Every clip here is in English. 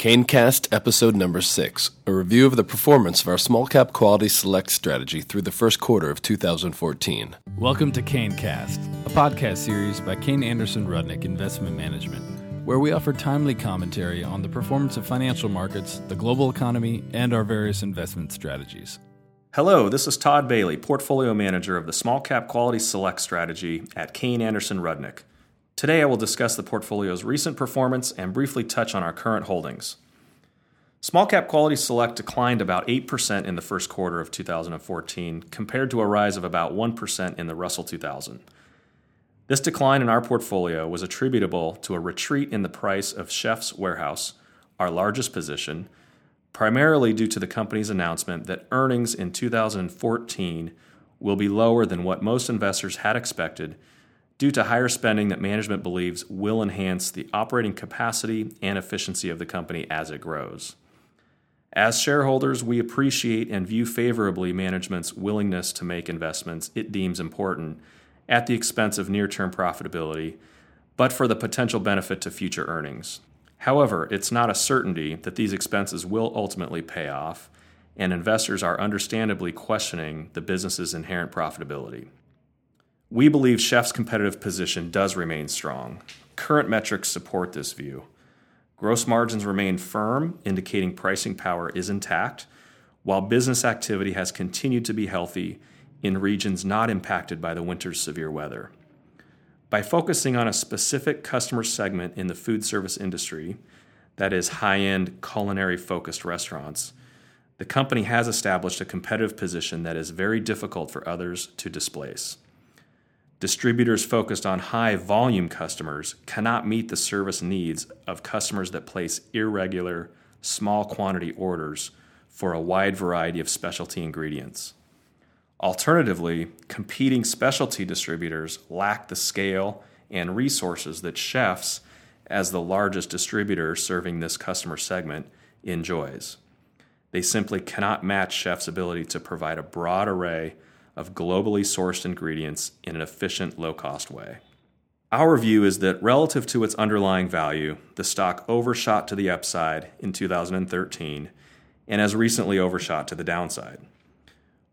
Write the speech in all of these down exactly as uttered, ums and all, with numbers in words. KaneCast episode number six, a review of the performance of our small cap quality select strategy through the first quarter of two thousand fourteen. Welcome to KaneCast, a podcast series by Kane Anderson Rudnick Investment Management, where we offer timely commentary on the performance of financial markets, the global economy, and our various investment strategies. Hello, this is Todd Bailey, Portfolio Manager of the Small Cap Quality Select Strategy at Kane Anderson Rudnick. Today I will discuss the portfolio's recent performance and briefly touch on our current holdings. Small Cap Quality Select declined about eight percent in the first quarter of two thousand fourteen, compared to a rise of about one percent in the Russell two thousand. This decline in our portfolio was attributable to a retreat in the price of Chef's Warehouse, our largest position, primarily due to the company's announcement that earnings in two thousand fourteen will be lower than what most investors had expected, due to higher spending that management believes will enhance the operating capacity and efficiency of the company as it grows. As shareholders, we appreciate and view favorably management's willingness to make investments it deems important at the expense of near-term profitability, but for the potential benefit to future earnings. However, it's not a certainty that these expenses will ultimately pay off, and investors are understandably questioning the business's inherent profitability. We believe Chef's competitive position does remain strong. Current metrics support this view. Gross margins remain firm, indicating pricing power is intact, while business activity has continued to be healthy in regions not impacted by the winter's severe weather. By focusing on a specific customer segment in the food service industry, that is high-end culinary-focused restaurants, the company has established a competitive position that is very difficult for others to displace. Distributors focused on high-volume customers cannot meet the service needs of customers that place irregular, small-quantity orders for a wide variety of specialty ingredients. Alternatively, competing specialty distributors lack the scale and resources that Chef's, as the largest distributor serving this customer segment, enjoys. They simply cannot match Chef's ability to provide a broad array of globally sourced ingredients in an efficient, low-cost way. Our view is that relative to its underlying value, the stock overshot to the upside in two thousand thirteen and has recently overshot to the downside.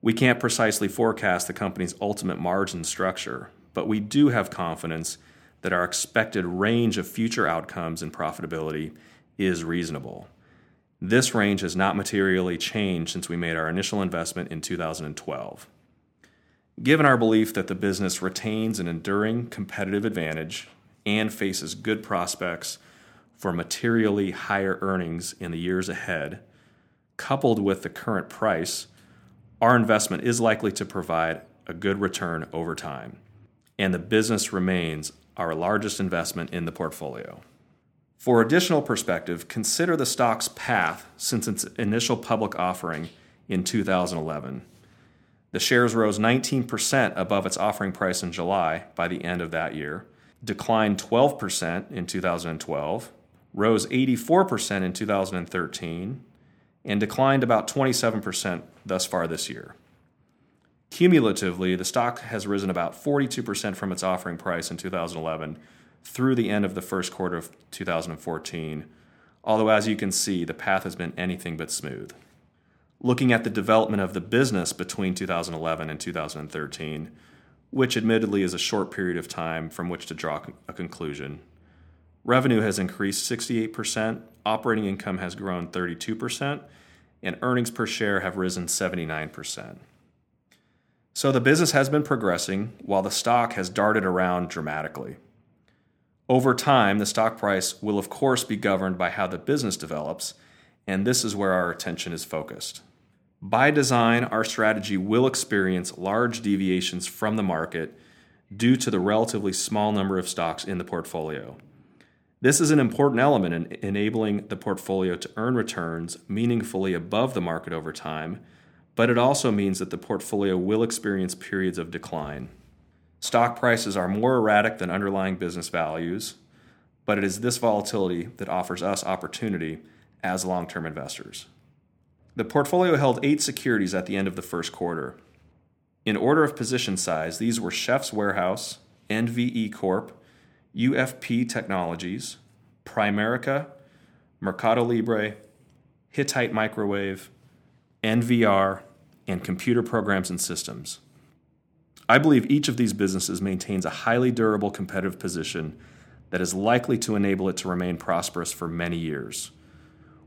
We can't precisely forecast the company's ultimate margin structure, but we do have confidence that our expected range of future outcomes and profitability is reasonable. This range has not materially changed since we made our initial investment in two thousand twelve. Given our belief that the business retains an enduring competitive advantage and faces good prospects for materially higher earnings in the years ahead, coupled with the current price, our investment is likely to provide a good return over time, and the business remains our largest investment in the portfolio. For additional perspective, consider the stock's path since its initial public offering in two thousand eleven. The shares rose nineteen percent above its offering price in July by the end of that year, declined twelve percent in two thousand twelve, rose eighty-four percent in two thousand thirteen, and declined about twenty-seven percent thus far this year. Cumulatively, the stock has risen about forty-two percent from its offering price in two thousand eleven through the end of the first quarter of two thousand fourteen, although as you can see, the path has been anything but smooth. Looking at the development of the business between two thousand eleven and two thousand thirteen, which admittedly is a short period of time from which to draw a conclusion, revenue has increased sixty-eight percent, operating income has grown thirty-two percent, and earnings per share have risen seventy-nine percent. So the business has been progressing while the stock has darted around dramatically. Over time, the stock price will of course be governed by how the business develops, and this is where our attention is focused. By design, our strategy will experience large deviations from the market due to the relatively small number of stocks in the portfolio. This is an important element in enabling the portfolio to earn returns meaningfully above the market over time, but it also means that the portfolio will experience periods of decline. Stock prices are more erratic than underlying business values, but it is this volatility that offers us opportunity as long-term investors. The portfolio held eight securities at the end of the first quarter. In order of position size, these were Chef's Warehouse, N V E Corp, U F P Technologies, Primerica, Mercado Libre, Hittite Microwave, N V R, and Computer Programs and Systems. I believe each of these businesses maintains a highly durable competitive position that is likely to enable it to remain prosperous for many years.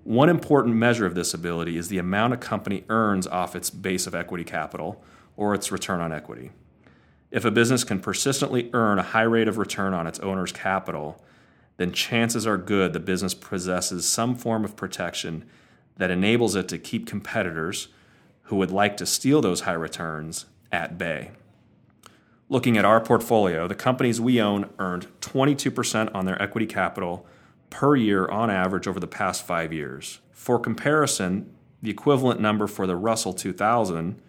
One important measure of this ability is the amount a company earns off its base of equity capital, or its return on equity. If a business can persistently earn a high rate of return on its owner's capital, then chances are good the business possesses some form of protection that enables it to keep competitors who would like to steal those high returns at bay. Looking at our portfolio, the companies we own earned twenty-two percent on their equity capital per year on average over the past five years. For comparison, the equivalent number for the Russell two thousand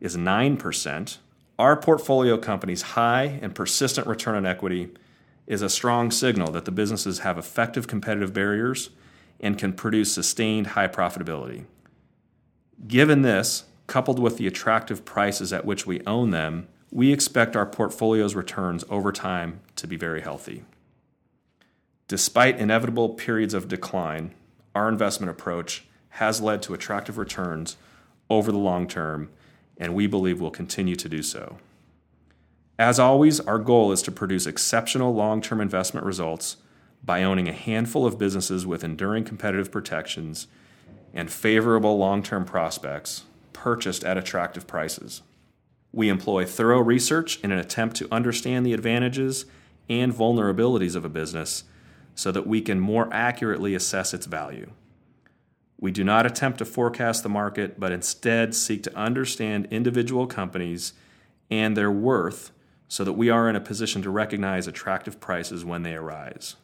is nine percent. Our portfolio company's high and persistent return on equity is a strong signal that the businesses have effective competitive barriers and can produce sustained high profitability. Given this, coupled with the attractive prices at which we own them, we expect our portfolio's returns over time to be very healthy. Despite inevitable periods of decline, our investment approach has led to attractive returns over the long term, and we believe will continue to do so. As always, our goal is to produce exceptional long-term investment results by owning a handful of businesses with enduring competitive protections and favorable long-term prospects purchased at attractive prices. We employ thorough research in an attempt to understand the advantages and vulnerabilities of a business so that we can more accurately assess its value. We do not attempt to forecast the market, but instead seek to understand individual companies and their worth so that we are in a position to recognize attractive prices when they arise.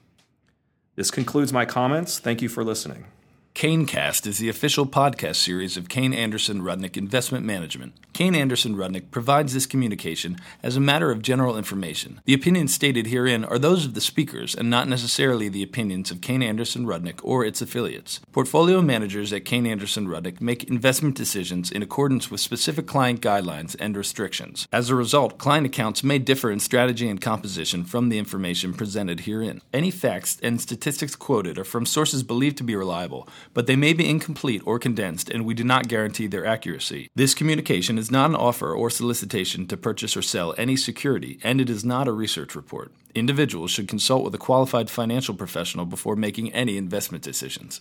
This concludes my comments. Thank you for listening. KaneCast is the official podcast series of Kane Anderson Rudnick Investment Management. Kane Anderson Rudnick provides this communication as a matter of general information. The opinions stated herein are those of the speakers and not necessarily the opinions of Kane Anderson Rudnick or its affiliates. Portfolio managers at Kane Anderson Rudnick make investment decisions in accordance with specific client guidelines and restrictions. As a result, client accounts may differ in strategy and composition from the information presented herein. Any facts and statistics quoted are from sources believed to be reliable, but they may be incomplete or condensed, and we do not guarantee their accuracy. This communication is not an offer or solicitation to purchase or sell any security, and it is not a research report. Individuals should consult with a qualified financial professional before making any investment decisions.